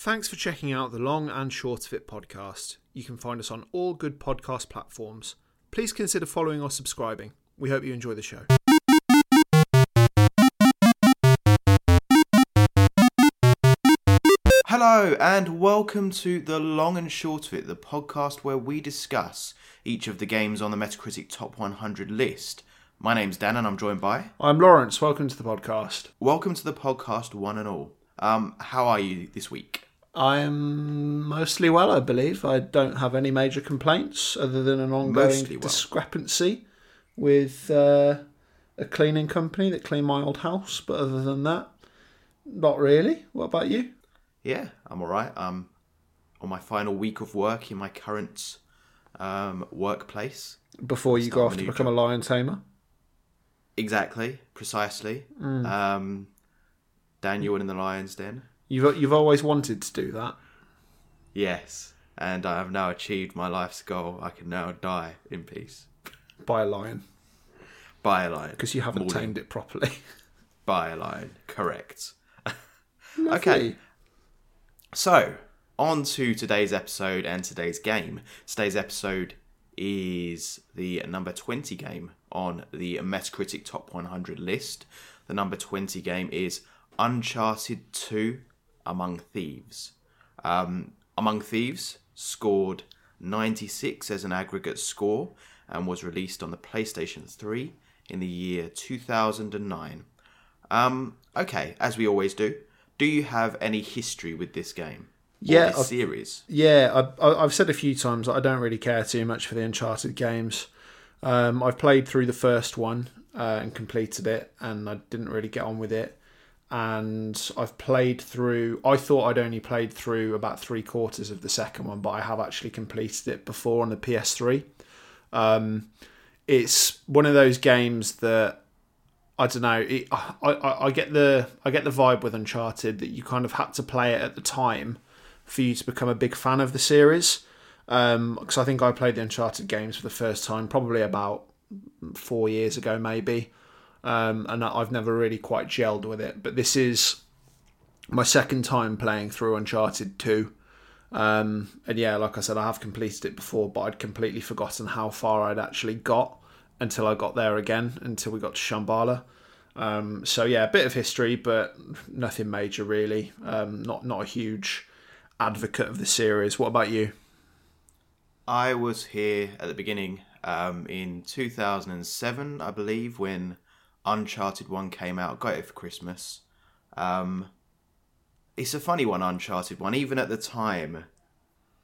Thanks for checking out the Long and Short of It podcast. You can find us on all good podcast platforms. Please consider following or subscribing. We hope you enjoy the show. Hello and welcome to The Long and Short of It, the podcast where we discuss each of the games on the Metacritic Top 100 list. My name's Dan and I'm joined by... I'm Lawrence. Welcome to the podcast. Welcome to the podcast, one and all. How are you this week? I am mostly well, I believe. I don't have any major complaints other than an ongoing discrepancy with a cleaning company that clean my old house. But other than that, not really. What about you? Yeah, I'm all right. On my final week of work in my current workplace. Before you go off to become a lion tamer? Exactly, precisely. Dan, you're in the lion's den. You've always wanted to do that. Yes, and I have now achieved my life's goal. I can now die in peace. By a lion. By a lion. Because you haven't tamed it properly. By a lion, correct. Okay, so on to today's episode and today's game. Today's episode is the number 20 game on the Metacritic Top 100 list. The number 20 game is Uncharted 2: Among Thieves. Among Thieves scored 96 as an aggregate score and was released on the PlayStation 3 in the year 2009. Okay, as we always do you have any history with this game? Yeah, this series? Yeah, I've said a few times that I don't really care too much for the Uncharted games. I've played through the first one and completed it, and I didn't really get on with it. And I've played through... I thought I'd only played through about 3/4 of the second one, but I have actually completed it before on the PS3. It's one of those games that... I don't know. I get the vibe with Uncharted that you kind of had to play it at the time for you to become a big fan of the series. Because I think I played the Uncharted games for the first time probably about 4 years ago, maybe. And I've never really quite gelled with it, but this is my second time playing through Uncharted 2, and yeah, like I said, I have completed it before, but I'd completely forgotten how far I'd actually got until I got there again, until we got to Shambhala. So yeah, a bit of history, but nothing major really. Not a huge advocate of the series. What about you? I was here at the beginning in 2007, I believe, when Uncharted 1 came out. Got it for Christmas. It's a funny one, Uncharted 1. Even at the time,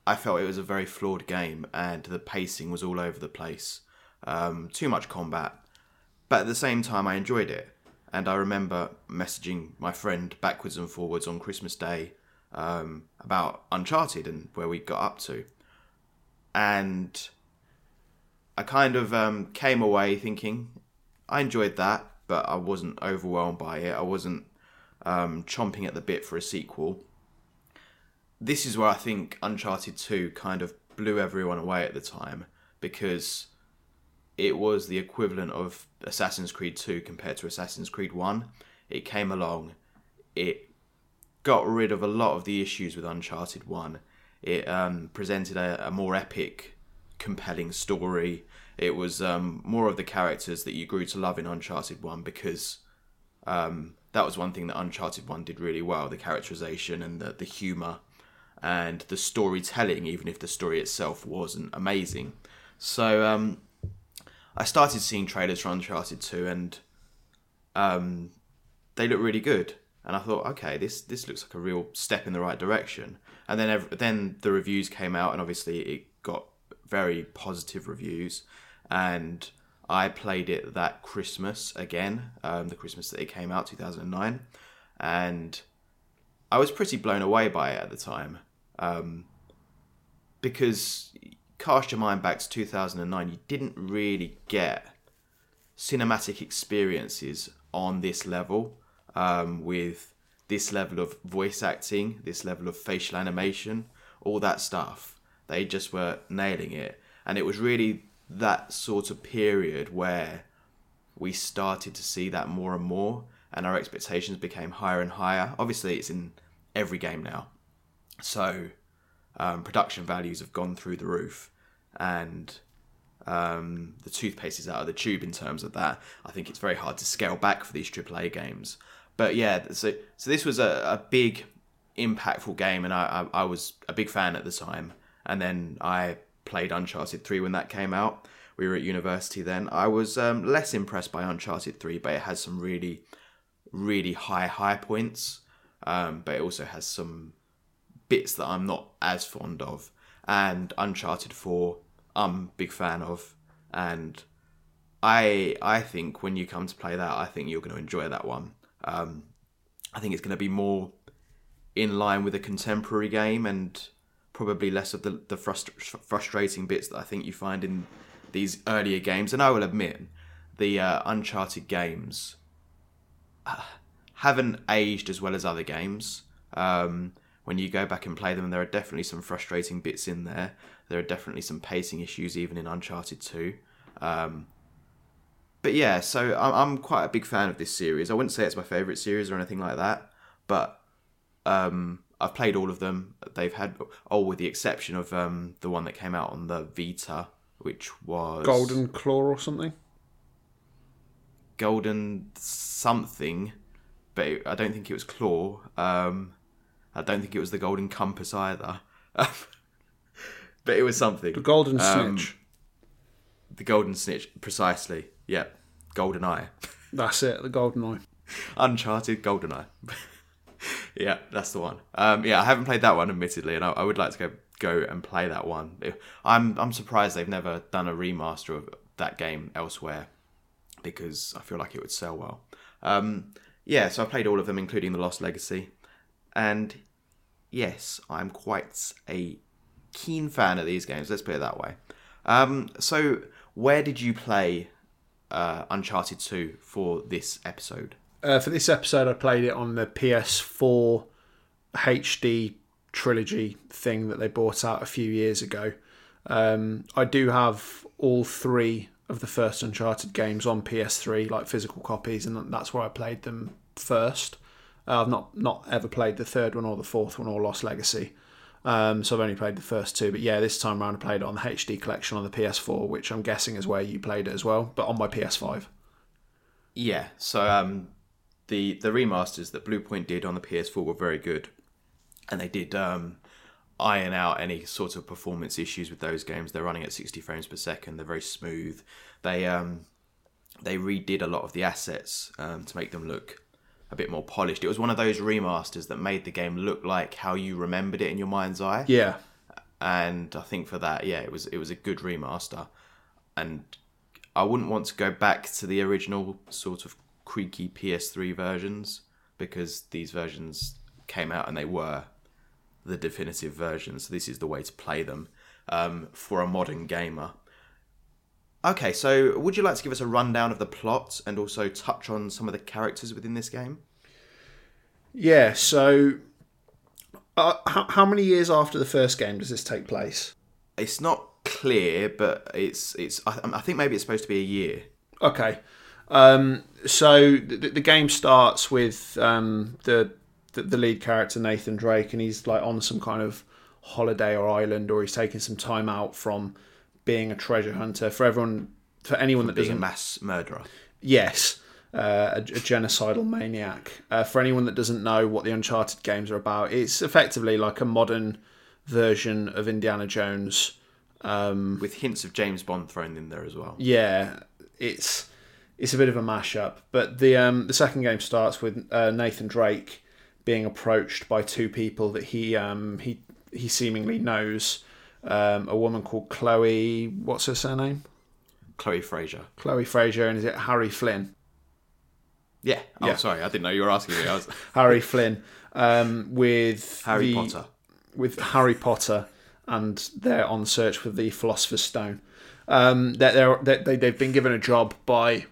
I felt it was a very flawed game and the pacing was all over the place. Too much combat. But at the same time, I enjoyed it. And I remember messaging my friend backwards and forwards on Christmas Day about Uncharted and where we got up to. And I kind of came away thinking I enjoyed that, but I wasn't overwhelmed by it. I wasn't chomping at the bit for a sequel. This is where I think Uncharted 2 kind of blew everyone away at the time, because it was the equivalent of Assassin's Creed 2 compared to Assassin's Creed 1. It came along. It got rid of a lot of the issues with Uncharted 1. It presented a more epic, compelling story. It was more of the characters that you grew to love in Uncharted 1, because that was one thing that Uncharted 1 did really well, the characterization and the humour and the storytelling, even if the story itself wasn't amazing. So I started seeing trailers for Uncharted 2 and they looked really good. And I thought, okay, this looks like a real step in the right direction. And then the reviews came out and obviously it got very positive reviews. And I played it that Christmas again, the Christmas that it came out, 2009. And I was pretty blown away by it at the time. Because cast your mind back to 2009, you didn't really get cinematic experiences on this level, with this level of voice acting, this level of facial animation, all that stuff. They just were nailing it. And it was really that sort of period where we started to see that more and more, and our expectations became higher and higher. Obviously, it's in every game now. So production values have gone through the roof, and the toothpaste is out of the tube in terms of that. I think it's very hard to scale back for these AAA games. But yeah, so this was a big, impactful game, and I was a big fan at the time. And then I played Uncharted 3 when that came out. We were at university then. I was less impressed by Uncharted 3, but it has some really, really high points. But it also has some bits that I'm not as fond of. And Uncharted 4, I'm a big fan of. And I think when you come to play that, I think you're going to enjoy that one. I think it's going to be more in line with a contemporary game, and probably less of the frustrating bits that I think you find in these earlier games. And I will admit, the Uncharted games haven't aged as well as other games. When you go back and play them, there are definitely some frustrating bits in there. There are definitely some pacing issues, even in Uncharted 2. But yeah, so I'm quite a big fan of this series. I wouldn't say it's my favourite series or anything like that, but I've played all of them. They've had, with the exception of the one that came out on the Vita, which was Golden Claw or something. Golden something, but I don't think it was Claw. I don't think it was the Golden Compass either. But it was something. The Golden Snitch. The Golden Snitch, precisely. Yeah, Golden Eye. That's it. The Golden Eye. Uncharted Golden Eye. Yeah, that's the one. Yeah, I haven't played that one, admittedly, and I would like to go and play that one. I'm surprised they've never done a remaster of that game elsewhere, because I feel like it would sell well. Yeah, so I played all of them, including The Lost Legacy. And yes, I'm quite a keen fan of these games, let's put it that way. So where did you play Uncharted 2 for this episode? For this episode, I played it on the PS4 HD trilogy thing that they brought out a few years ago. I do have all three of the first Uncharted games on PS3, like physical copies, and that's where I played them first. I've not ever played the third one or the fourth one or Lost Legacy. So I've only played the first two. But yeah, this time around I played it on the HD collection on the PS4, which I'm guessing is where you played it as well, but on my PS5. Yeah, so... The remasters that Bluepoint did on the PS4 were very good, and they did iron out any sort of performance issues with those games. They're running at 60 frames per second. They're very smooth. They redid a lot of the assets to make them look a bit more polished. It was one of those remasters that made the game look like how you remembered it in your mind's eye. Yeah, and I think for that, yeah, it was a good remaster, and I wouldn't want to go back to the original sort of creaky PS3 versions, because these versions came out and they were the definitive versions. So this is the way to play them for a modern gamer. Okay, so would you like to give us a rundown of the plot and also touch on some of the characters within this game? Yeah, so how many years after the first game does this take place? It's not clear, but it's. I think maybe it's supposed to be a year. Okay. So the game starts with the lead character Nathan Drake, and he's like on some kind of holiday or island, or he's taking some time out from being a treasure hunter. For anyone that doesn't, a mass murderer. Yes, a genocidal maniac. For anyone that doesn't know what the Uncharted games are about, it's effectively like a modern version of Indiana Jones, with hints of James Bond thrown in there as well. Yeah, it's a bit of a mashup, but the second game starts with Nathan Drake being approached by two people that he seemingly knows. A woman called Chloe, what's her surname? Chloe Frazer. Chloe Frazer, and is it Harry Flynn? Yeah. Oh, yeah. Sorry, I didn't know you were asking me. Harry Flynn with Potter. With Harry Potter, and they're on search for the Philosopher's Stone. They've been given a job by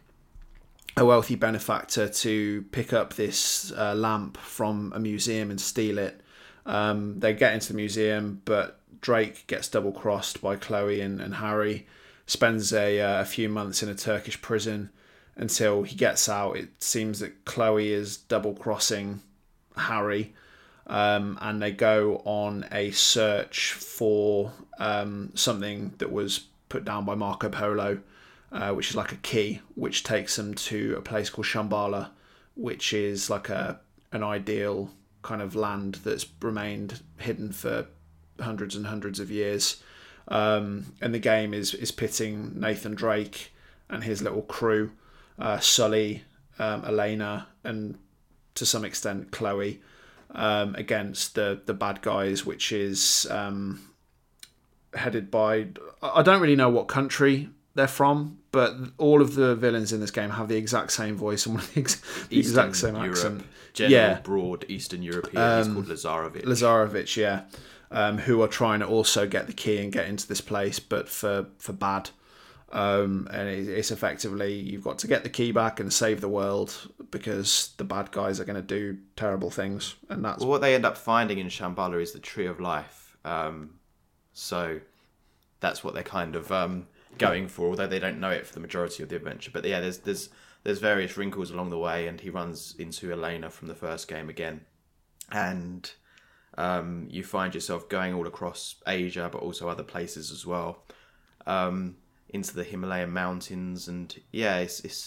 a wealthy benefactor to pick up this lamp from a museum and steal it. They get into the museum, but Drake gets double-crossed by Chloe, and Harry spends a few months in a Turkish prison until he gets out. It seems that Chloe is double-crossing Harry, and they go on a search for something that was put down by Marco Polo, which is like a key, which takes them to a place called Shambhala, which is like an ideal kind of land that's remained hidden for hundreds and hundreds of years. And the game is pitting Nathan Drake and his little crew, Sully, Elena, and to some extent Chloe, against the bad guys, which is headed by... I don't really know what country they're from, but all of the villains in this game have the exact same voice and the exact same Europe, accent. Broad Eastern European. He's called Lazarevich. Lazarevich, yeah. Who are trying to also get the key and get into this place, but for bad. And it's effectively, you've got to get the key back and save the world because the bad guys are going to do terrible things. And that's what they end up finding in Shambhala is the Tree of Life. So that's what they're kind of going for, although they don't know it for the majority of the adventure. But yeah, there's various wrinkles along the way, and he runs into Elena from the first game again. And you find yourself going all across Asia, but also other places as well, into the Himalayan mountains, and yeah, it's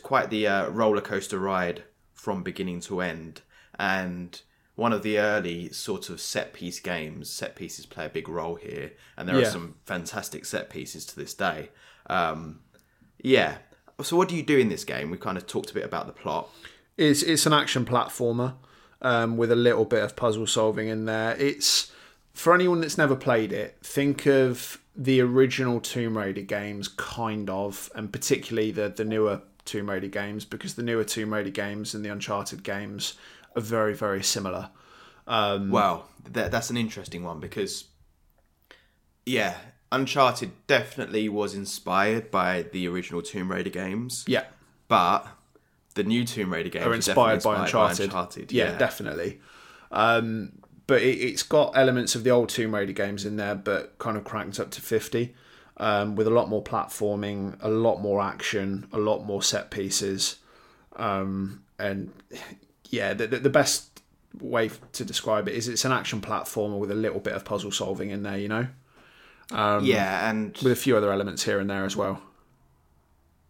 quite the roller coaster ride from beginning to end. And one of the early sort of set pieces play a big role here, and there are some fantastic set pieces to this day. So what do you do in this game? We kind of talked a bit about the plot. It's an action platformer. With a little bit of puzzle solving in there. It's, for anyone that's never played it, think of the original Tomb Raider games, kind of, and particularly the newer Tomb Raider games, because the newer Tomb Raider games and the Uncharted games are very, very similar. Well, that's an interesting one because, yeah, Uncharted definitely was inspired by the original Tomb Raider games. Yeah. But... the new Tomb Raider games are inspired by Uncharted. Yeah, definitely. But it's got elements of the old Tomb Raider games in there, but kind of cranked up to 50, with a lot more platforming, a lot more action, a lot more set pieces. And yeah, the best way to describe it is it's an action platformer with a little bit of puzzle solving in there, you know? And with a few other elements here and there as well.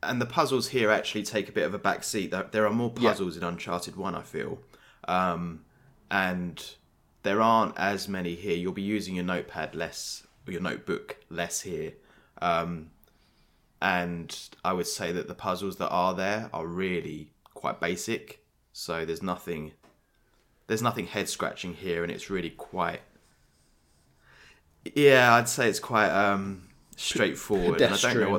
And the puzzles here actually take a bit of a back seat. There are more puzzles in Uncharted 1, I feel. And there aren't as many here. You'll be using your notepad less, or your notebook less here. And I would say that the puzzles that are there are really quite basic. So there's nothing head-scratching here, and it's really quite... yeah, I'd say it's quite straightforward. Pedestrian. And I don't know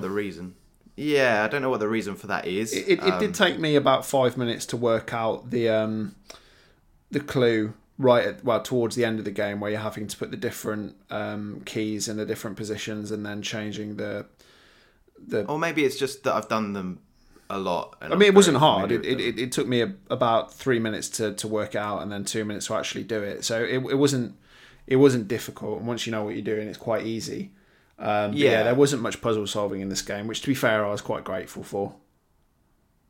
what the reason for that is. It did take me about 5 minutes to work out the clue towards the end of the game, where you're having to put the different keys in the different positions and then changing the. Or maybe it's just that I've done them a lot. And I mean, it wasn't hard. It took me about 3 minutes to work it out, and then 2 minutes to actually do it. So it wasn't difficult. And once you know what you're doing, it's quite easy. There wasn't much puzzle solving in this game, which, to be fair, I was quite grateful for.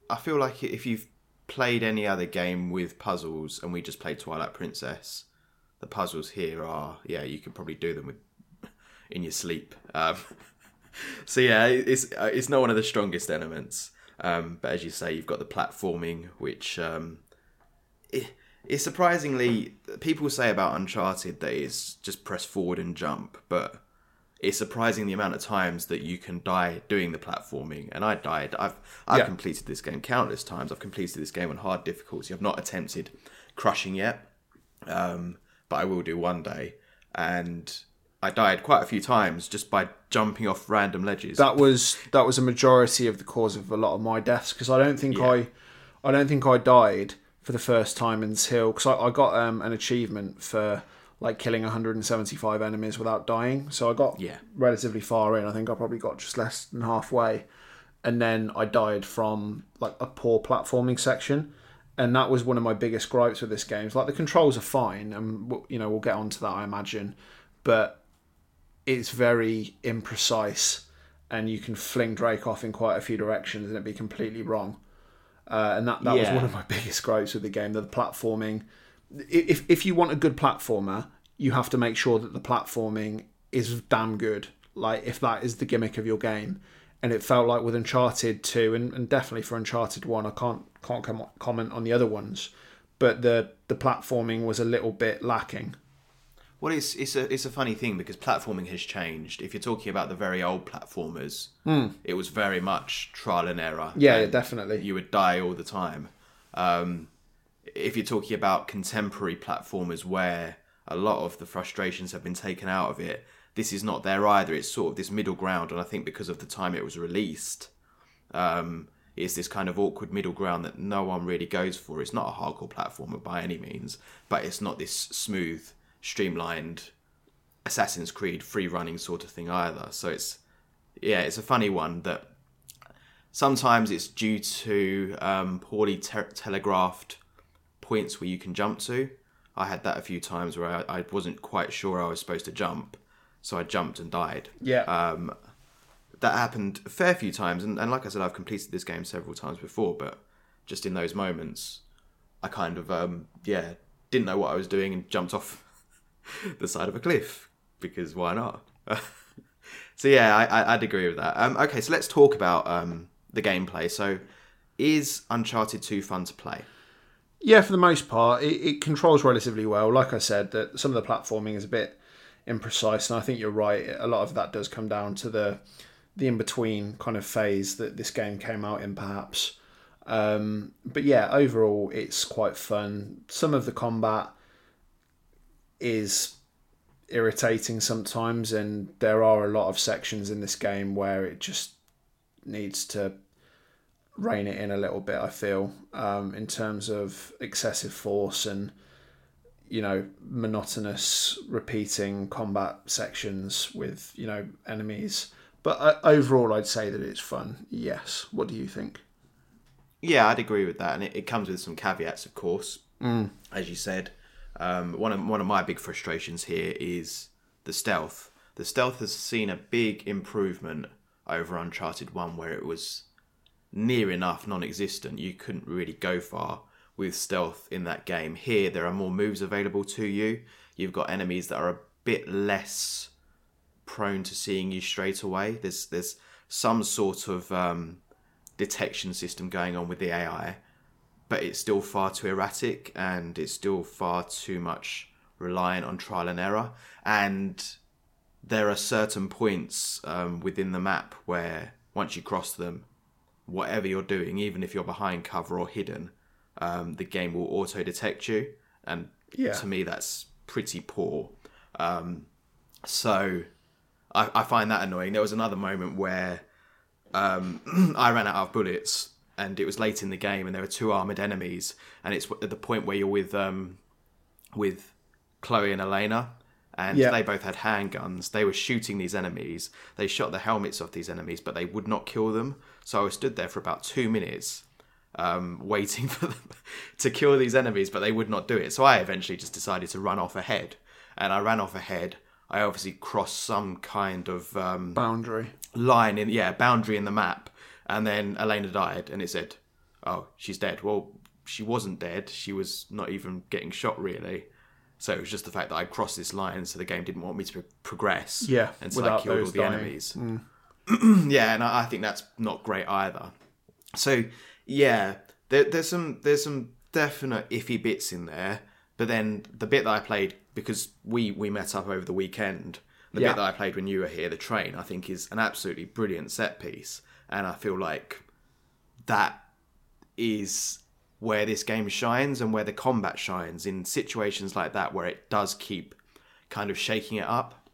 I feel like if you've played any other game with puzzles, and we just played Twilight Princess, the puzzles here are, you can probably do them in your sleep. So yeah, it's not one of the strongest elements. But as you say, you've got the platforming, which it's surprisingly, people say about Uncharted that it's just press forward and jump, but it's surprising the amount of times that you can die doing the platforming. And I died. I've completed this game countless times. I've completed this game on hard difficulty. I've not attempted crushing yet, but I will do one day. And I died quite a few times just by jumping off random ledges. That was a majority of the cause of a lot of my deaths, because I don't think I died for the first time until, because I got an achievement for like killing 175 enemies without dying. So I got relatively far in. I think I probably got just less than halfway. And then I died from like a poor platforming section. And that was one of my biggest gripes with this game. It's like the controls are fine, and we'll get onto that, I imagine. But it's very imprecise, and you can fling Drake off in quite a few directions and it'd be completely wrong. And that was one of my biggest gripes with the game, the platforming. if you want a good platformer, you have to make sure that the platforming is damn good. Like, if that is the gimmick of your game. And it felt like with Uncharted 2, and definitely for Uncharted 1, I can't comment on the other ones, but the platforming was a little bit lacking. Well, it's a funny thing because platforming has changed. If you're talking about the very old platformers, it was very much trial and error. Yeah, and definitely. You would die all the time. If you're talking about contemporary platformers where a lot of the frustrations have been taken out of it, this is not there either. It's sort of this middle ground, and I think because of the time it was released, it's this kind of awkward middle ground that no one really goes for. It's not a hardcore platformer by any means, but it's not this smooth, streamlined Assassin's Creed free-running sort of thing either. So it's a funny one that sometimes it's due to poorly telegraphed points where you can jump to. I had that a few times where I wasn't quite sure I was supposed to jump, so I jumped and died. Yeah. That happened a fair few times, and like I said, I've completed this game several times before, but just in those moments, I kind of, didn't know what I was doing and jumped off the side of a cliff, because why not? So yeah, I'd agree with that. Okay, so let's talk about the gameplay. So is Uncharted 2 fun to play? Yeah, for the most part, it controls relatively well. Like I said, that some of the platforming is a bit imprecise, and I think you're right. A lot of that does come down to the in-between kind of phase that this game came out in, perhaps. But yeah, overall, it's quite fun. Some of the combat is irritating sometimes, and there are a lot of sections in this game where it just needs to rein it in a little bit, I feel, in terms of excessive force and, you know, monotonous repeating combat sections with, you know, enemies. But overall, I'd say that it's fun. Yes. What do you think? Yeah, I'd agree with that. And it comes with some caveats, of course, as you said. One of my big frustrations here is the stealth. The stealth has seen a big improvement over Uncharted 1, where it was near enough non-existent. You couldn't really go far with stealth in that game. Here, there are more moves available to you. You've got enemies that are a bit less prone to seeing you straight away. There's some sort of detection system going on with the AI, but it's still far too erratic, and it's still far too much reliant on trial and error. And there are certain points within the map where once you cross them, whatever you're doing, even if you're behind cover or hidden, the game will auto-detect you, and to me that's pretty poor. So I find that annoying. There was another moment where I ran out of bullets, and it was late in the game, and there were two armoured enemies, and it's at the point where you're with Chloe and Elena, and they both had handguns. They were shooting these enemies. They shot the helmets off these enemies, but they would not kill them. So I stood there for about 2 minutes waiting for them to kill these enemies, but they would not do it. So I eventually just decided to run off ahead. And I ran off ahead. I obviously crossed some kind of boundary in the map. And then Elena died, and it said, "Oh, she's dead." Well, she wasn't dead. She was not even getting shot, really. So it was just the fact that I crossed this line, so the game didn't want me to progress. Yeah, and so I killed all the enemies. Mm. Yeah, and I think that's not great either. So yeah, there's some definite iffy bits in there, but then the bit that I played, because we met up over the weekend, the bit that I played when you were here, the train, I think is an absolutely brilliant set piece, and I feel like that is where this game shines and where the combat shines, in situations like that where it does keep kind of shaking it up.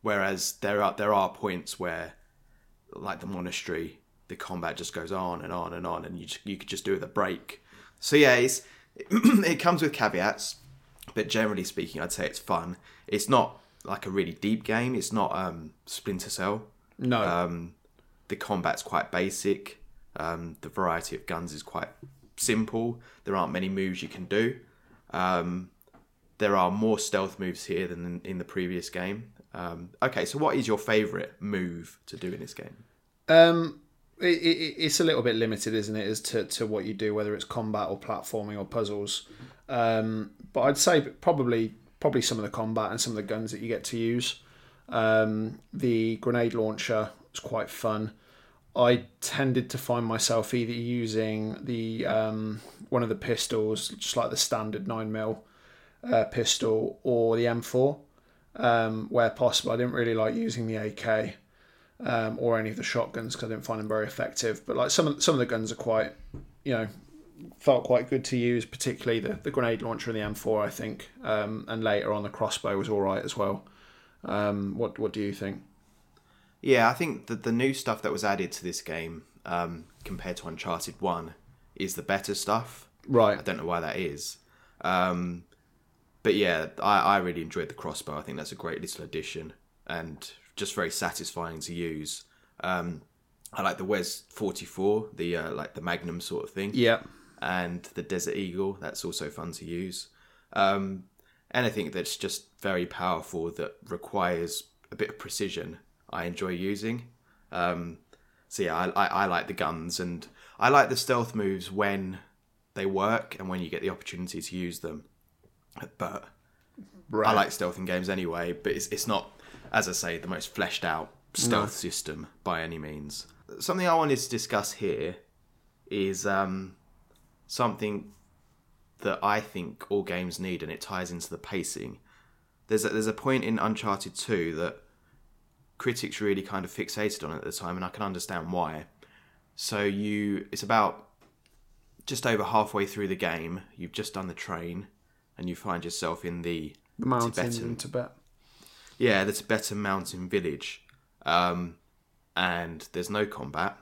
Whereas there are points where, like the monastery, the combat just goes on and on and on, and you could just do with a break. So yeah, it comes with caveats, but generally speaking, I'd say it's fun. It's not like a really deep game. It's not Splinter Cell. No. The combat's quite basic. The variety of guns is quite simple. There aren't many moves you can do. There are more stealth moves here than in the previous game. Okay, so what is your favourite move to do in this game? It's a little bit limited, isn't it, as to what you do, whether it's combat or platforming or puzzles. But I'd say probably some of the combat and some of the guns that you get to use. The grenade launcher was quite fun. I tended to find myself either using the one of the pistols, just like the standard 9mm pistol, or the M4 where possible. I didn't really like using the AK or any of the shotguns because I didn't find them very effective. But like some of the guns are quite, felt quite good to use, particularly the grenade launcher and the M4, I think. And later on, the crossbow was all right as well. What do you think? Yeah, I think that the new stuff that was added to this game compared to Uncharted 1 is the better stuff. Right. I don't know why that is. But yeah, I really enjoyed the crossbow. I think that's a great little addition and just very satisfying to use. I like the Wes 44, the like the Magnum sort of thing. Yeah. And the Desert Eagle, that's also fun to use. Anything that's just very powerful that requires a bit of precision, I enjoy using. So yeah, I like the guns, and I like the stealth moves when they work and when you get the opportunity to use them. But right. I like stealth in games anyway, but it's not, as I say, the most fleshed out stealth system by any means. Something I wanted to discuss here is something that I think all games need, and it ties into the pacing. There's a point in Uncharted 2 that critics really kind of fixated on at the time, and I can understand why. So it's about just over halfway through the game, you've just done the train, and you find yourself in the mountain in Tibet. Yeah, the Tibetan mountain village. And there's no combat.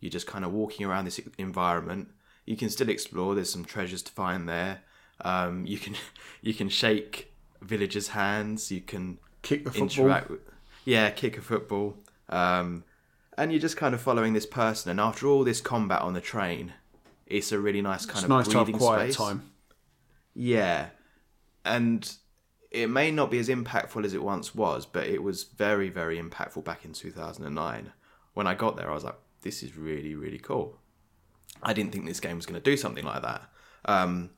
You're just kind of walking around this environment. You can still explore. There's some treasures to find there. You can shake villagers' hands. You can kick the football. Kick a football. And you're just kind of following this person. And after all this combat on the train, it's a really nice kind of breathing space. It's nice to have quiet time. Yeah, and it may not be as impactful as it once was, but it was very, very impactful back in 2009. When I got there, I was like, this is really, really cool. I didn't think this game was going to do something like that.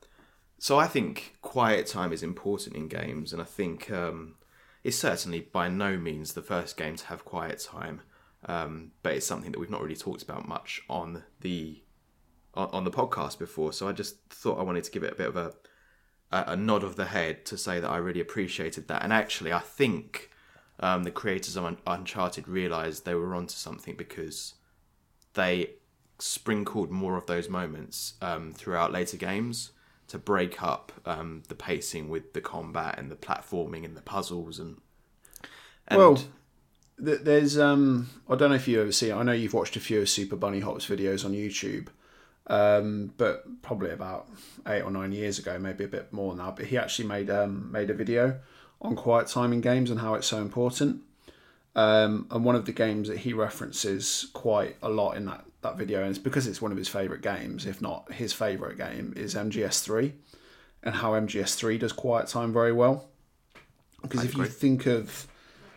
So I think quiet time is important in games, and I think it's certainly by no means the first game to have quiet time, but it's something that we've not really talked about much on the podcast before, so I just thought I wanted to give it a bit of a nod of the head to say that I really appreciated that. And actually, I think the creators of Uncharted realised they were onto something, because they sprinkled more of those moments throughout later games to break up the pacing with the combat and the platforming and the puzzles. There's... I don't know if you ever see it. I know you've watched a few of Super Bunny Hop's videos on YouTube. But probably about 8 or 9 years ago, maybe a bit more now. But he actually made a video on quiet time in games and how it's so important. And one of the games that he references quite a lot in that video, and it's because it's one of his favourite games, if not his favourite game, is MGS3, and how MGS3 does quiet time very well. Because if you think of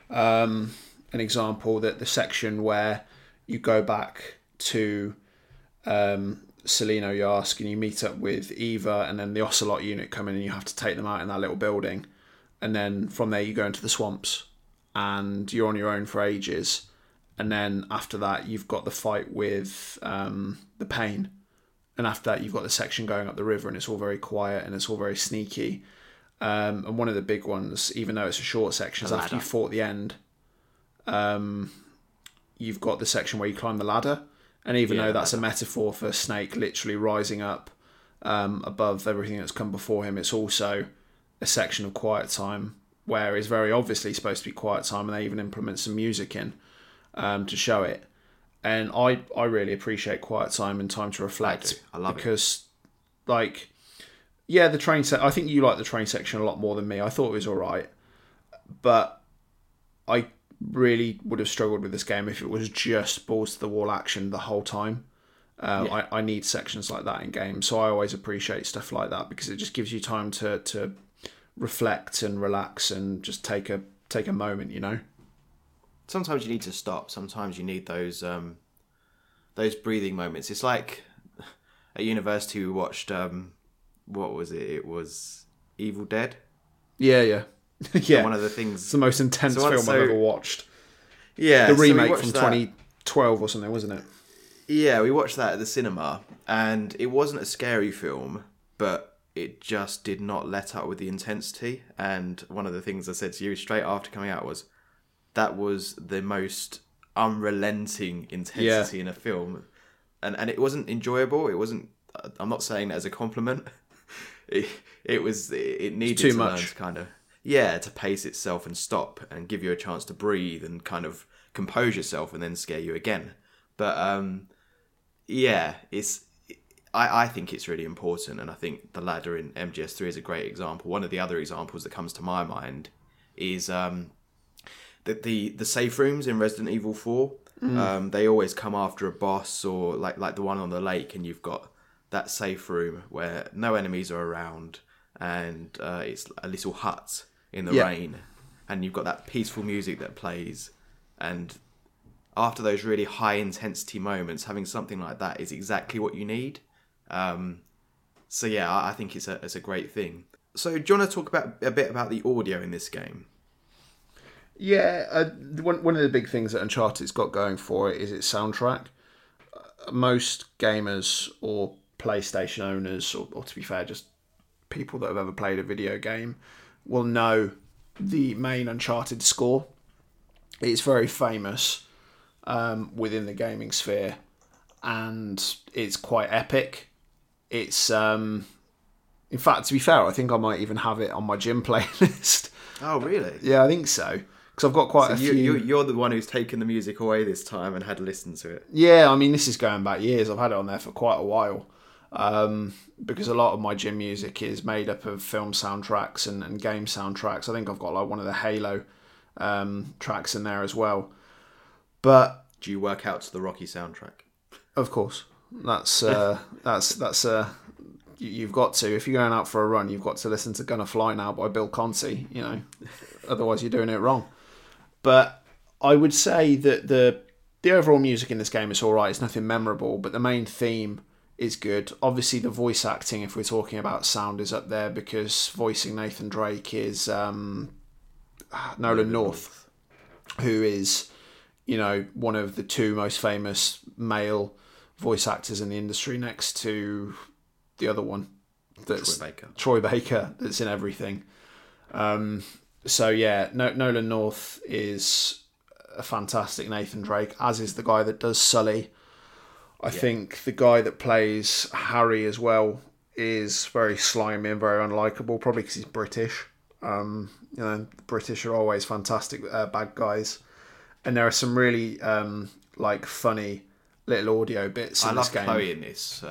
an example, that the section where you go back to... Celino Yarsk, and you meet up with Eva, and then the Ocelot unit come in and you have to take them out in that little building, and then from there you go into the swamps and you're on your own for ages, and then after that you've got the fight with the Pain, and after that you've got the section going up the river, and it's all very quiet and it's all very sneaky, and one of the big ones, even though it's a short section, is after you fought the end, you've got the section where you climb the ladder. And even though that's a metaphor for Snake literally rising up above everything that's come before him, it's also a section of quiet time where it's very obviously supposed to be quiet time, and they even implement some music in to show it. And I really appreciate quiet time and time to reflect. I love it. Because, the train set. I think you like the train section a lot more than me. I thought it was all right. But I really would have struggled with this game if it was just balls to the wall action the whole time. I need sections like that in games, so I always appreciate stuff like that, because it just gives you time to reflect and relax and just take a moment. Sometimes you need to stop. Sometimes you need those those breathing moments. It's like at university we watched what was it? It was Evil Dead. Yeah. Yeah, one of the things. It's the most intense film I've ever watched. Yeah, the remake from 2012 or something, wasn't it? Yeah, we watched that at the cinema, and it wasn't a scary film, but it just did not let up with the intensity. And one of the things I said to you straight after coming out was, that was the most unrelenting intensity in a film, and it wasn't enjoyable. It wasn't. I'm not saying that as a compliment. It needed too much, kind of. Yeah, to pace itself and stop and give you a chance to breathe and kind of compose yourself and then scare you again. But I think it's really important, and I think the ladder in MGS3 is a great example. One of the other examples that comes to my mind is that the safe rooms in Resident Evil 4. They always come after a boss, or like the one on the lake, and you've got that safe room where no enemies are around, and it's a little hut in the rain, and you've got that peaceful music that plays. And after those really high intensity moments, having something like that is exactly what you need. I think it's a great thing. So do you want to talk a bit about the audio in this game? Yeah, one of the big things that Uncharted's got going for it is its soundtrack. Most gamers or PlayStation owners, or to be fair, just people that have ever played a video game, will know the main Uncharted score. It's very famous within the gaming sphere, and it's quite epic. It's in fact, to be fair, I think I might even have it on my gym playlist. Oh, really? Yeah, I think so. Because I've got quite a few... You're the one who's taken the music away this time and had a listen to it. Yeah, I mean, this is going back years. I've had it on there for quite a while. Because a lot of my gym music is made up of film soundtracks and game soundtracks. I think I've got like one of the Halo tracks in there as well. But do you work out to the Rocky soundtrack? Of course. That's you've got to. If you're going out for a run, you've got to listen to Gonna Fly Now by Bill Conti, you know, otherwise you're doing it wrong. But I would say that the overall music in this game is all right. It's nothing memorable, but the main theme is good. Obviously, the voice acting, if we're talking about sound, is up there because voicing Nathan Drake is Nolan North, who is, you know, one of the two most famous male voice actors in the industry, next to the other one, that's Troy Baker, that's in everything. Nolan North is a fantastic Nathan Drake, as is the guy that does Sully. I think the guy that plays Harry as well is very slimy and very unlikable, probably because he's British. You know, the British are always fantastic bad guys. And there are some really funny little audio bits in this game. I love Chloe in this.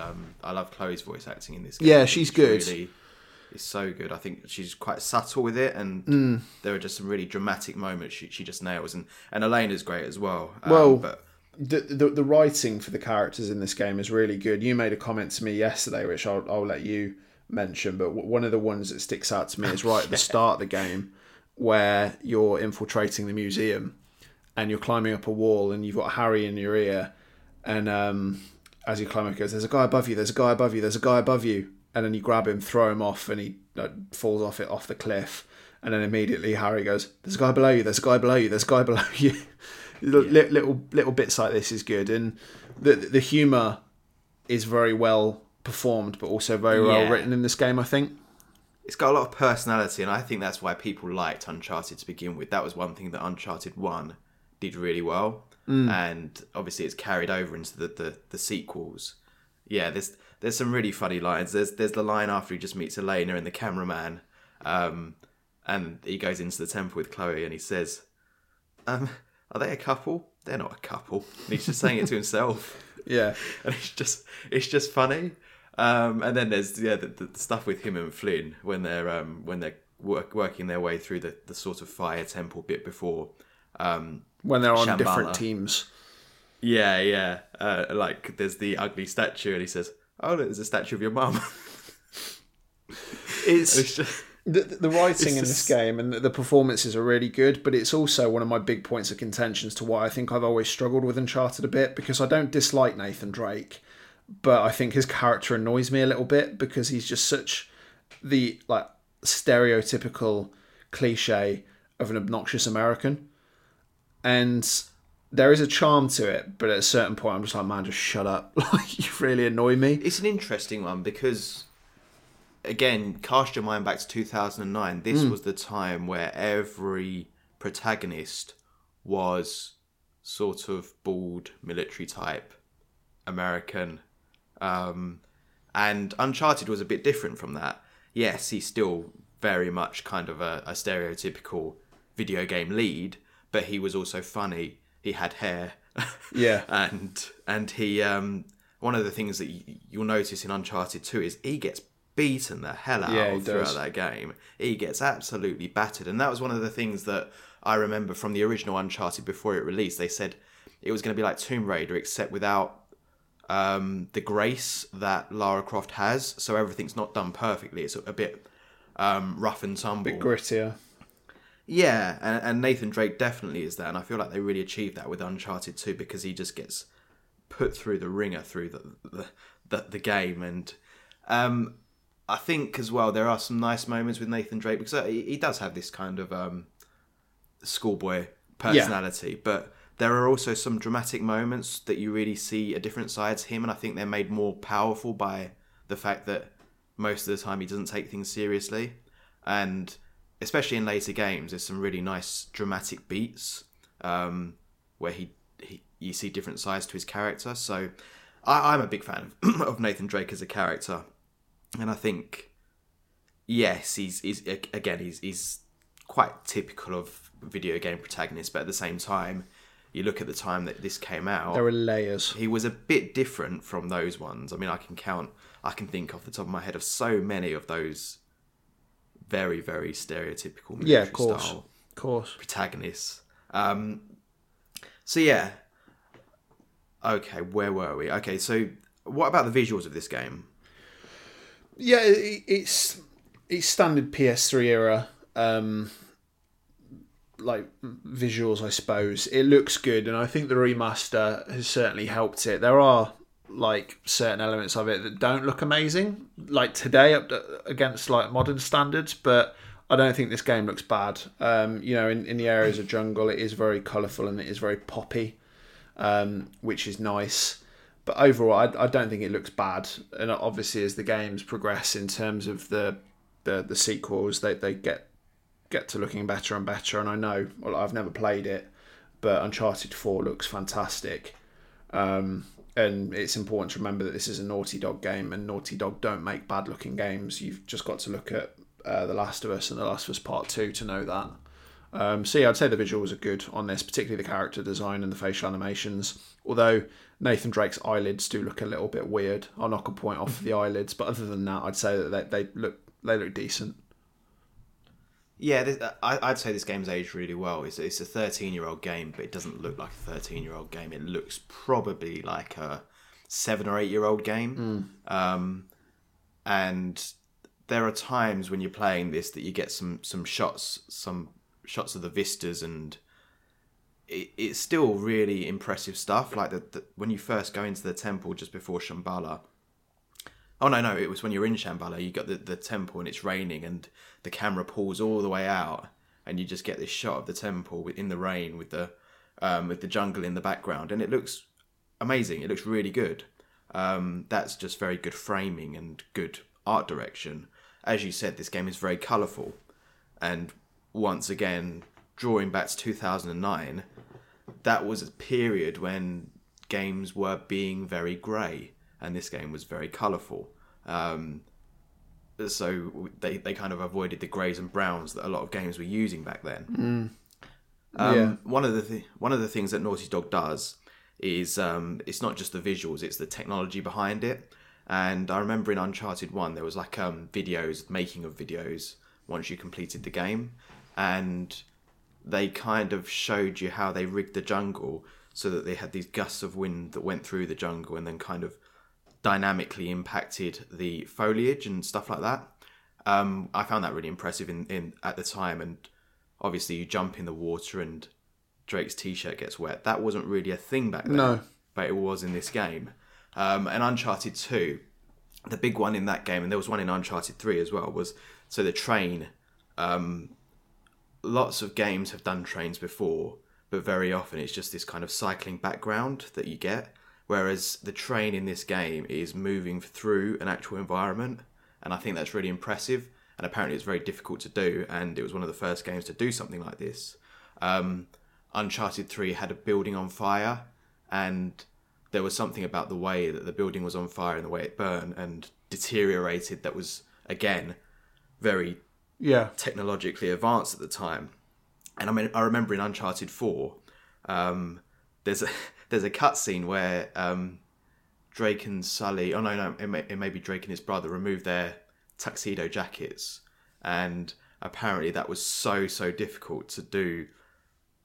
I love Chloe's voice acting in this game. Yeah, she's good. Really, it's so good. I think she's quite subtle with it, and there are just some really dramatic moments she just nails. And Elena's great as well. The writing for the characters in this game is really good. You made a comment to me yesterday, which I'll let you mention, but one of the ones that sticks out to me is right at the start of the game, where you're infiltrating the museum and you're climbing up a wall and you've got Harry in your ear, and as you climb up, it goes, "There's a guy above you, there's a guy above you, there's a guy above you," and then you grab him, throw him off, and he falls off the cliff, and then immediately Harry goes, "There's a guy below you, there's a guy below you, there's a guy below you." Little bits like this is good, and the humour is very well performed, but also very well written in this game. I think it's got a lot of personality, and I think that's why people liked Uncharted to begin with. That was one thing that Uncharted 1 did really well, and obviously it's carried over into the sequels. Yeah, there's some really funny lines. There's the line after he just meets Elena and the cameraman, and he goes into the temple with Chloe, and he says, "Are they a couple? They're not a couple." And he's just saying it to himself. Yeah, and it's just funny. And then there's the stuff with him and Flynn when they're working their way through the sort of fire temple bit before when they're on Shambhala. Different teams. Yeah. Like there's the ugly statue, and he says, "Oh, look, there's a statue of your mum." It's The writing in this game and the performances are really good, but it's also one of my big points of contention as to why I think I've always struggled with Uncharted a bit, because I don't dislike Nathan Drake, but I think his character annoys me a little bit because he's just such the like stereotypical cliche of an obnoxious American. And there is a charm to it, but at a certain point I'm just like, man, just shut up. Like, you really annoy me. It's an interesting one because... Again, cast your mind back to 2009. This was the time where every protagonist was sort of bald, military type, American. And Uncharted was a bit different from that. Yes, he's still very much kind of a stereotypical video game lead, but he was also funny. He had hair. Yeah. And he... one of the things that you'll notice in Uncharted 2 is he gets beaten the hell out of throughout that game. He gets absolutely battered. And that was one of the things that I remember from the original Uncharted before it released. They said it was going to be like Tomb Raider, except without the grace that Lara Croft has. So everything's not done perfectly. It's a bit rough and tumble. A bit grittier. Yeah, and Nathan Drake definitely is that. And I feel like they really achieved that with Uncharted 2 because he just gets put through the ringer through the game. And... I think as well there are some nice moments with Nathan Drake because he does have this kind of schoolboy personality, but there are also some dramatic moments that you really see a different side to him, and I think they're made more powerful by the fact that most of the time he doesn't take things seriously. And especially in later games, there's some really nice dramatic beats where you see different sides to his character. So I'm a big fan of Nathan Drake as a character. And I think, yes, he's quite typical of video game protagonists, but at the same time, you look at the time that this came out. There are layers. He was a bit different from those ones. I mean, I can think off the top of my head of so many of those very, very stereotypical military style protagonists. Okay, where were we? Okay, so what about the visuals of this game? Yeah, it's standard PS3 era, like visuals, I suppose. It looks good, and I think the remaster has certainly helped it. There are like certain elements of it that don't look amazing, like today up against like modern standards. But I don't think this game looks bad. You know, in the areas of jungle, it is very colourful and it is very poppy, which is nice. But overall, I don't think it looks bad. And obviously, as the games progress in terms of the sequels, they get to looking better and better. And I know, well, I've never played it, but Uncharted 4 looks fantastic. And it's important to remember that this is a Naughty Dog game, and Naughty Dog don't make bad-looking games. You've just got to look at The Last of Us and The Last of Us Part 2 to know that. So I'd say the visuals are good on this, particularly the character design and the facial animations. Although Nathan Drake's eyelids do look a little bit weird. I'll knock a point off the eyelids, but other than that, I'd say that they look decent. Yeah, I'd say this game's aged really well. It's a 13-year-old game, but it doesn't look like a 13-year-old game. It looks probably like a 7 or 8-year-old game. And there are times when you're playing this that you get some shots of the vistas, and it's still really impressive stuff. Like when you first go into the temple just before Shambhala. Oh no, it was when you're in Shambhala. You got the temple and it's raining, and the camera pulls all the way out, and you just get this shot of the temple in the rain with the jungle in the background, and it looks amazing. It looks really good. That's just very good framing and good art direction. As you said, this game is very colourful, and once again, drawing back to 2009, that was a period when games were being very grey, and this game was very colourful. So they kind of avoided the greys and browns that a lot of games were using back then. One of the things that Naughty Dog does is it's not just the visuals, it's the technology behind it. And I remember in Uncharted 1, there was like videos, making of videos, once you completed the game, and they kind of showed you how they rigged the jungle so that they had these gusts of wind that went through the jungle and then kind of dynamically impacted the foliage and stuff like that. I found that really impressive in at the time. And obviously you jump in the water and Drake's t-shirt gets wet. That wasn't really a thing back then. No. But it was in this game. And Uncharted 2, the big one in that game, and there was one in Uncharted 3 as well, was so the train. Lots of games have done trains before, but very often it's just this kind of cycling background that you get. Whereas the train in this game is moving through an actual environment. And I think that's really impressive. And apparently it's very difficult to do. And it was one of the first games to do something like this. Uncharted 3 had a building on fire. And there was something about the way that the building was on fire and the way it burned and deteriorated that was, again, very technologically advanced at the time. And I mean, I remember in Uncharted 4, there's a cutscene where Drake and Sully... Oh, no, it may be Drake and his brother remove their tuxedo jackets. And apparently that was so difficult to do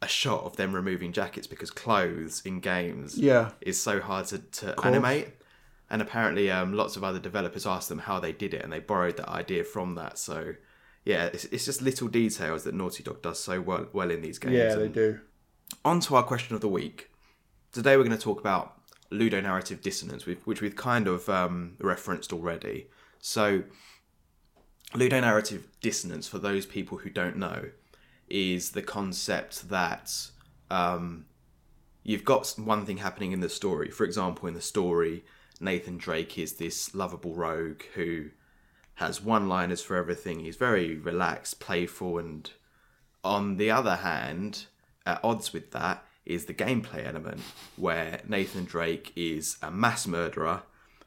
a shot of them removing jackets because clothes in games is so hard to animate. And apparently lots of other developers asked them how they did it and they borrowed that idea from that. So, yeah, it's just little details that Naughty Dog does so well in these games. Yeah, and they do. On to our question of the week. Today we're going to talk about ludonarrative dissonance, which we've kind of referenced already. So ludonarrative dissonance, for those people who don't know, is the concept that you've got one thing happening in the story. For example, in the story, Nathan Drake is this lovable rogue who has one-liners for everything. He's very relaxed, playful, and on the other hand, at odds with that, is the gameplay element where Nathan Drake is a mass murderer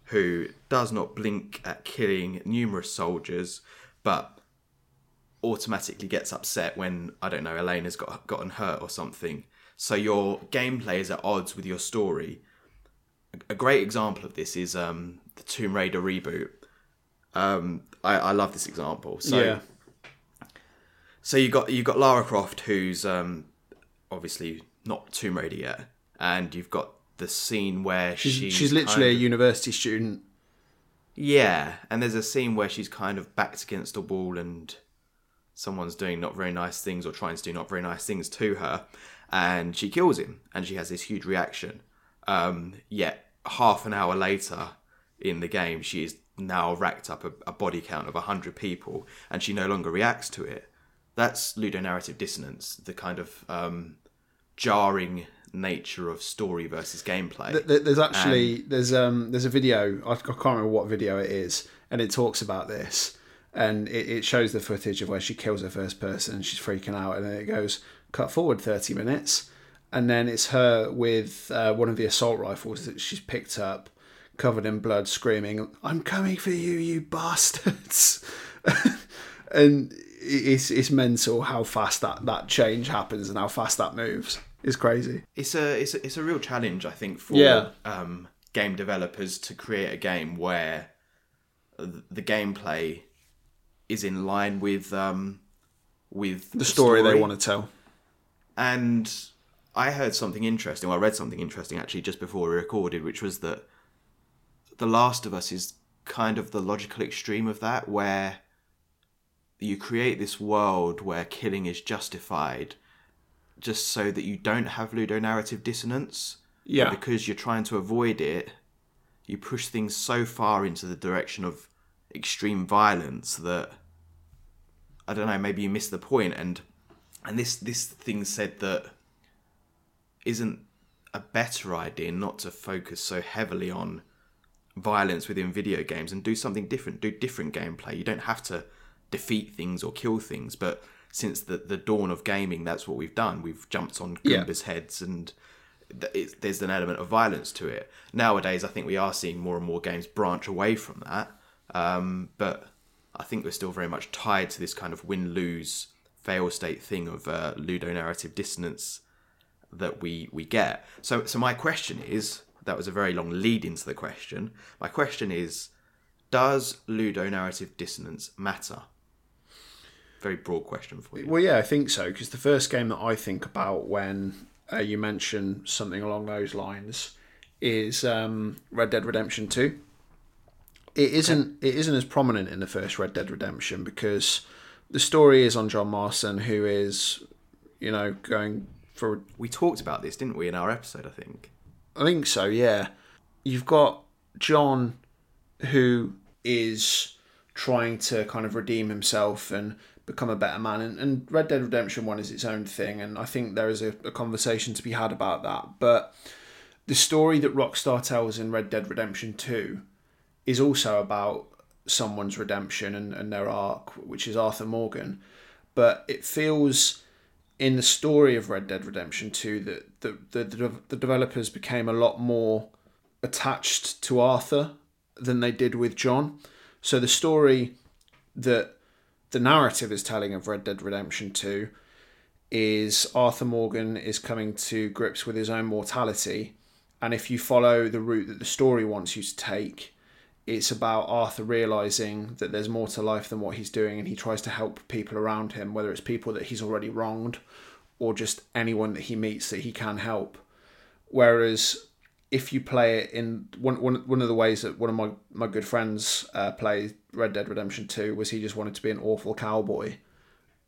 who does not blink at killing numerous soldiers, but automatically gets upset when, I don't know, Elena's gotten hurt or something. So your gameplay is at odds with your story. A great example of this is the Tomb Raider reboot. I love this example. So, so you got Lara Croft, who's obviously not Tomb Raider yet, and you've got the scene where she's literally a university student. Yeah, and there's a scene where she's kind of backed against a wall and someone's doing not very nice things or trying to do not very nice things to her, and she kills him, and she has this huge reaction. Yet, half an hour later in the game, she is now racked up a body count of 100 people, and she no longer reacts to it. That's ludonarrative dissonance, the kind of... jarring nature of story versus gameplay. There's actually there's a video, I can't remember what video it is, and it talks about this, and it shows the footage of where she kills her first person and she's freaking out, and then it goes cut forward 30 minutes, and then it's her with one of the assault rifles that she's picked up, covered in blood, screaming, "I'm coming for you, you bastards!" And it's mental how fast that change happens and how fast that moves. It's crazy. It's a real challenge, I think, for game developers to create a game where the gameplay is in line with the story they want to tell. And I heard something interesting. Well, I read something interesting actually just before we recorded, which was that The Last of Us is kind of the logical extreme of that, where you create this world where killing is justified, just so that you don't have ludonarrative dissonance. Yeah. But because you're trying to avoid it, you push things so far into the direction of extreme violence that, I don't know, maybe you miss the point. And this thing said that isn't a better idea not to focus so heavily on violence within video games and do something different, do different gameplay. You don't have to defeat things or kill things, but since the dawn of gaming, that's what we've done. We've jumped on Goombas' heads, and there's an element of violence to it. Nowadays, I think we are seeing more and more games branch away from that, but I think we're still very much tied to this kind of win-lose, fail-state thing of ludonarrative dissonance that we get. So my question is, that was a very long lead into the question, my question is, does ludonarrative dissonance matter? Very broad question for you. Well, yeah, I think so, because the first game that I think about when you mention something along those lines is Red Dead Redemption 2. It isn't as prominent in the first Red Dead Redemption because the story is on John Marston, who is, you know, going for... We talked about this, didn't we, in our episode, I think? I think so, yeah. You've got John, who is trying to kind of redeem himself and become a better man. And Red Dead Redemption 1 is its own thing, and I think there is a conversation to be had about that. But the story that Rockstar tells in Red Dead Redemption 2... is also about someone's redemption and their arc, which is Arthur Morgan. But it feels in the story of Red Dead Redemption 2 that the developers became a lot more attached to Arthur than they did with John. So the story that the narrative is telling of Red Dead Redemption 2 is Arthur Morgan is coming to grips with his own mortality. And if you follow the route that the story wants you to take... It's about Arthur realising that there's more to life than what he's doing, and he tries to help people around him, whether it's people that he's already wronged or just anyone that he meets that he can help. Whereas if you play it in... One of the ways that one of my good friends played Red Dead Redemption 2 was he just wanted to be an awful cowboy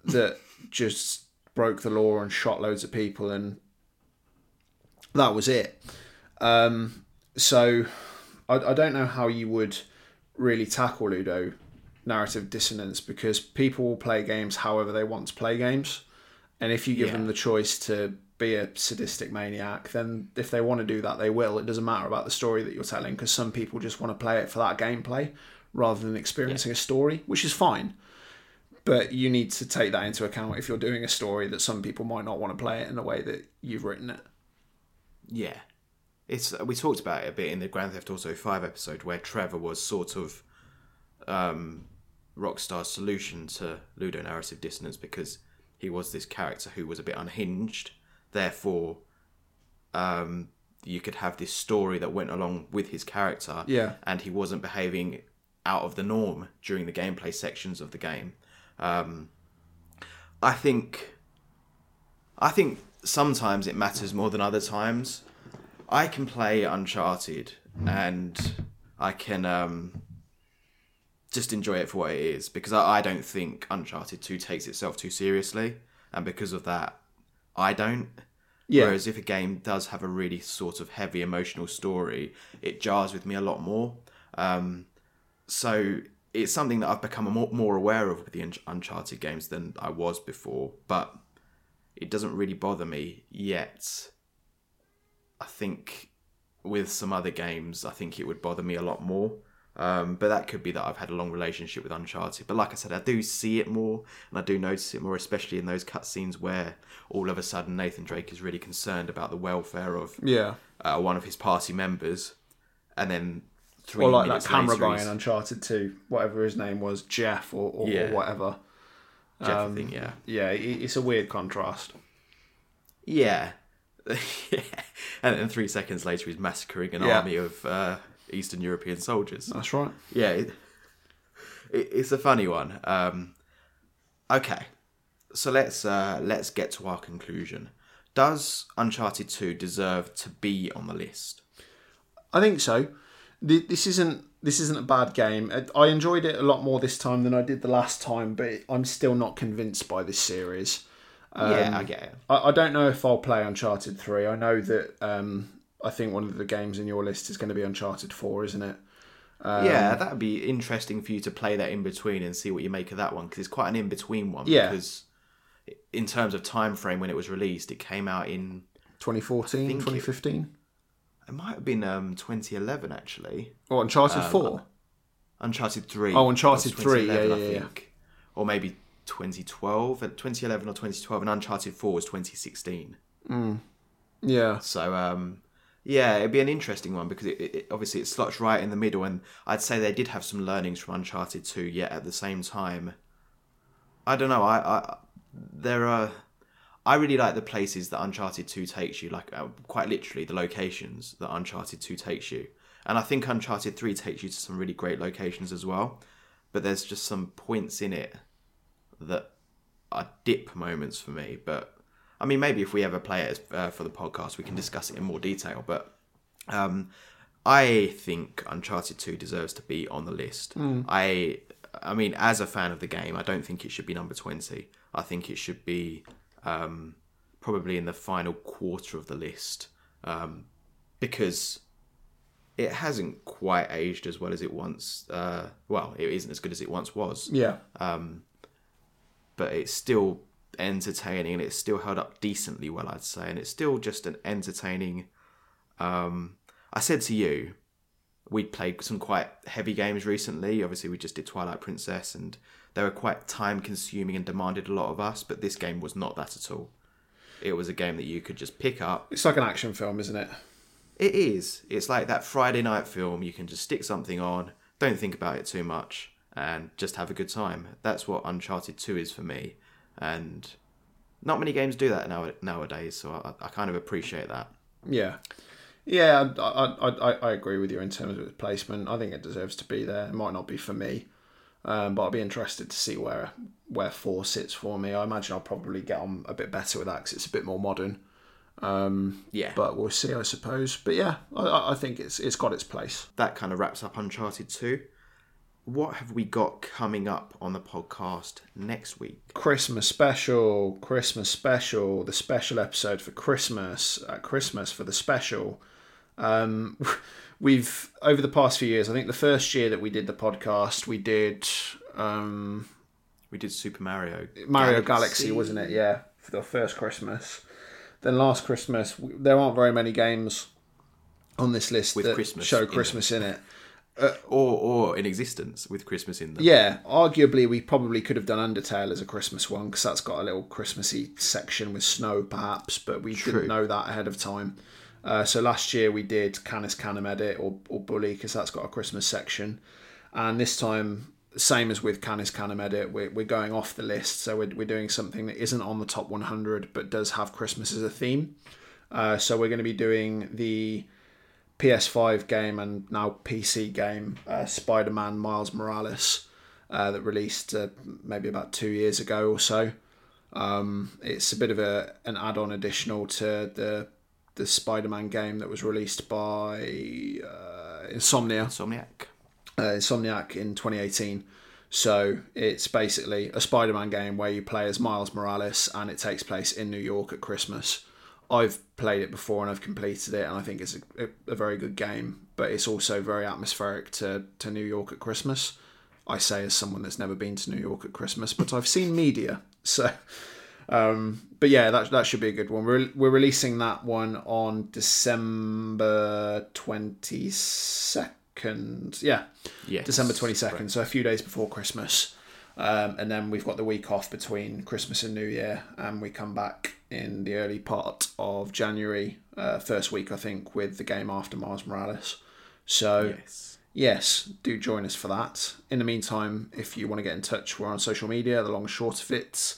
that just broke the law and shot loads of people, and that was it. So... I don't know how you would really tackle Ludo narrative dissonance because people will play games however they want to play games. And if you give them the choice to be a sadistic maniac, then if they want to do that, they will. It doesn't matter about the story that you're telling because some people just want to play it for that gameplay rather than experiencing a story, which is fine. But you need to take that into account if you're doing a story that some people might not want to play it in the way that you've written it. Yeah. We talked about it a bit in the Grand Theft Auto V episode where Trevor was sort of Rockstar's solution to ludonarrative dissonance because he was this character who was a bit unhinged. Therefore, you could have this story that went along with his character and he wasn't behaving out of the norm during the gameplay sections of the game. I think sometimes it matters more than other times. I can play Uncharted and I can just enjoy it for what it is because I don't think Uncharted 2 takes itself too seriously, and because of that, I don't. Yeah. Whereas if a game does have a really sort of heavy emotional story, it jars with me a lot more. So it's something that I've become more aware of with the Uncharted games than I was before, but it doesn't really bother me yet. I think with some other games, I think it would bother me a lot more. But that could be that I've had a long relationship with Uncharted. But like I said, I do see it more and I do notice it more, especially in those cutscenes where all of a sudden Nathan Drake is really concerned about the welfare of one of his party members. And then 3 minutes later... Or like that camera guy in Uncharted 2, whatever his name was, Jeff or whatever. Jeff, I think, yeah. Yeah, it's a weird contrast. Yeah. And then 3 seconds later he's massacring an army of Eastern European soldiers. That's right. Yeah, it's a funny one. Okay, so let's get to our conclusion. Does Uncharted 2 deserve to be on the list? I think so. This isn't a bad game. I enjoyed it a lot more this time than I did the last time, but I'm still not convinced by this series. I get it. I don't know if I'll play Uncharted 3. I know that I think one of the games in your list is going to be Uncharted 4, isn't it? That would be interesting for you to play that in between and see what you make of that one, because it's quite an in-between one. Yeah. Because in terms of time frame when it was released, it came out in... 2014, 2015? It might have been 2011, actually. Oh, Uncharted 4? Uncharted 3. Oh, Uncharted 3, I think. Or maybe... 2011 or 2012, and Uncharted 4 was 2016. Yeah. So, it'd be an interesting one because it obviously it slots right in the middle, and I'd say they did have some learnings from Uncharted 2, yet at the same time, I don't know, I really like the places that Uncharted 2 takes you, like quite literally the locations that Uncharted 2 takes you, and I think Uncharted 3 takes you to some really great locations as well, but there's just some points in it that are dip moments for me. But I mean, maybe if we ever play it for the podcast, we can discuss it in more detail. But I think Uncharted 2 deserves to be on the list. I mean, as a fan of the game, I don't think it should be number 20. I think it should be probably in the final quarter of the list, because it hasn't quite aged as well as it once... well, it isn't as good as it once was. Yeah. But it's still entertaining, and it's still held up decently well, I'd say. And it's still just an entertaining... I said to you, we'd played some quite heavy games recently. Obviously, we just did Twilight Princess, and they were quite time-consuming and demanded a lot of us, but this game was not that at all. It was a game that you could just pick up. It's like an action film, isn't it? It is. It's like that Friday night film. You can just stick something on, don't think about it too much, and just have a good time. That's what Uncharted 2 is for me, and not many games do that nowadays, so I kind of appreciate that. Yeah. Yeah, I agree with you in terms of its placement. I think it deserves to be there. It might not be for me, but I'll be interested to see where 4 sits for me. I imagine I'll probably get on a bit better with that because it's a bit more modern. Yeah. But we'll see, I suppose. But yeah, I think it's got its place. That kind of wraps up Uncharted 2. What have we got coming up on the podcast next week? Christmas special, the special episode for Christmas for the special. We've, over the past few years, I think the first year that we did the podcast, we did Super Mario Galaxy, wasn't it? Yeah, for the first Christmas. Then last Christmas, there aren't very many games on this list that show Christmas in it. Or in existence with Christmas in them. Yeah, arguably we probably could have done Undertale as a Christmas one because that's got a little Christmassy section with snow perhaps, but we didn't know that ahead of time. So last year we did Canis Canem Edit or Bully because that's got a Christmas section. And this time, same as with Canis Canem Edit, we're going off the list. So we're doing something that isn't on the top 100 but does have Christmas as a theme. So we're going to be doing the PS5 game and now PC game, Spider-Man Miles Morales, that released maybe about 2 years ago or so. It's a bit of an add-on additional to the Spider-Man game that was released by Insomniac in 2018. So it's basically a Spider-Man game where you play as Miles Morales and it takes place in New York at Christmas. I've played it before and I've completed it, and I think it's a very good game, but it's also very atmospheric to New York at Christmas. I say as someone that's never been to New York at Christmas, but I've seen media. So, but yeah, that should be a good one. We're releasing that one on December 22nd. Yeah, yes, December 22nd, right. So a few days before Christmas. And then we've got the week off between Christmas and New Year, and we come back in the early part of January, first week, I think, with the game after Miles Morales. So, yes, do join us for that. In the meantime, if you want to get in touch, we're on social media, the long and short of it.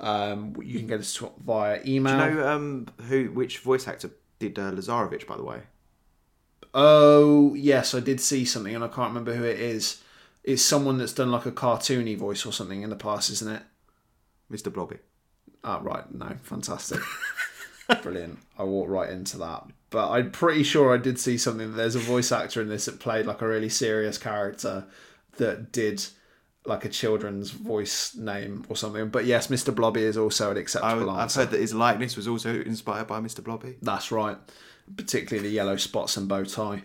You can get us via email. Do you know which voice actor did Lazarevich, by the way? Oh, yes, I did see something, and I can't remember who it is. It's someone that's done like a cartoony voice or something in the past, isn't it? Mr. Blobby. Ah, right. No, fantastic. Brilliant. I walked right into that. But I'm pretty sure I did see something. There's a voice actor in this that played like a really serious character that did like a children's voice name or something. But yes, Mr. Blobby is also an acceptable answer. I've heard that his likeness was also inspired by Mr. Blobby. That's right. Particularly the yellow spots and bow tie.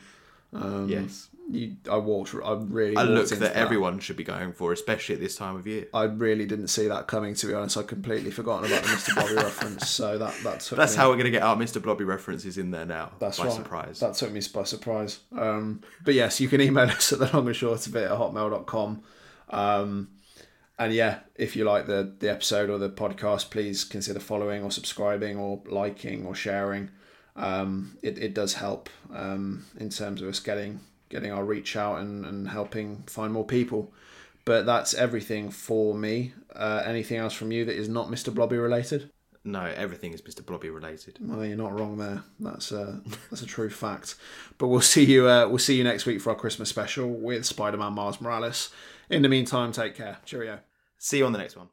Yes. I looked into that. Everyone should be going for, especially at this time of year. I really didn't see that coming, to be honest. I'd completely forgotten about the Mr. Blobby reference. So that's how we're going to get our Mr. Blobby references in there now. That's right. Surprise. That took me by surprise. But yes, you can email us at thelongandshortofit@hotmail.com. And yeah, if you like the episode or the podcast, please consider following or subscribing or liking or sharing. It does help in terms of us getting our reach out and helping find more people. But that's everything for me. Anything else from you that is not Mr. Blobby related? No, everything is Mr. Blobby related. Well, you're not wrong there. That's a true fact. But we'll see you next week for our Christmas special with Spider-Man Miles Morales. In the meantime, take care. Cheerio. See you on the next one.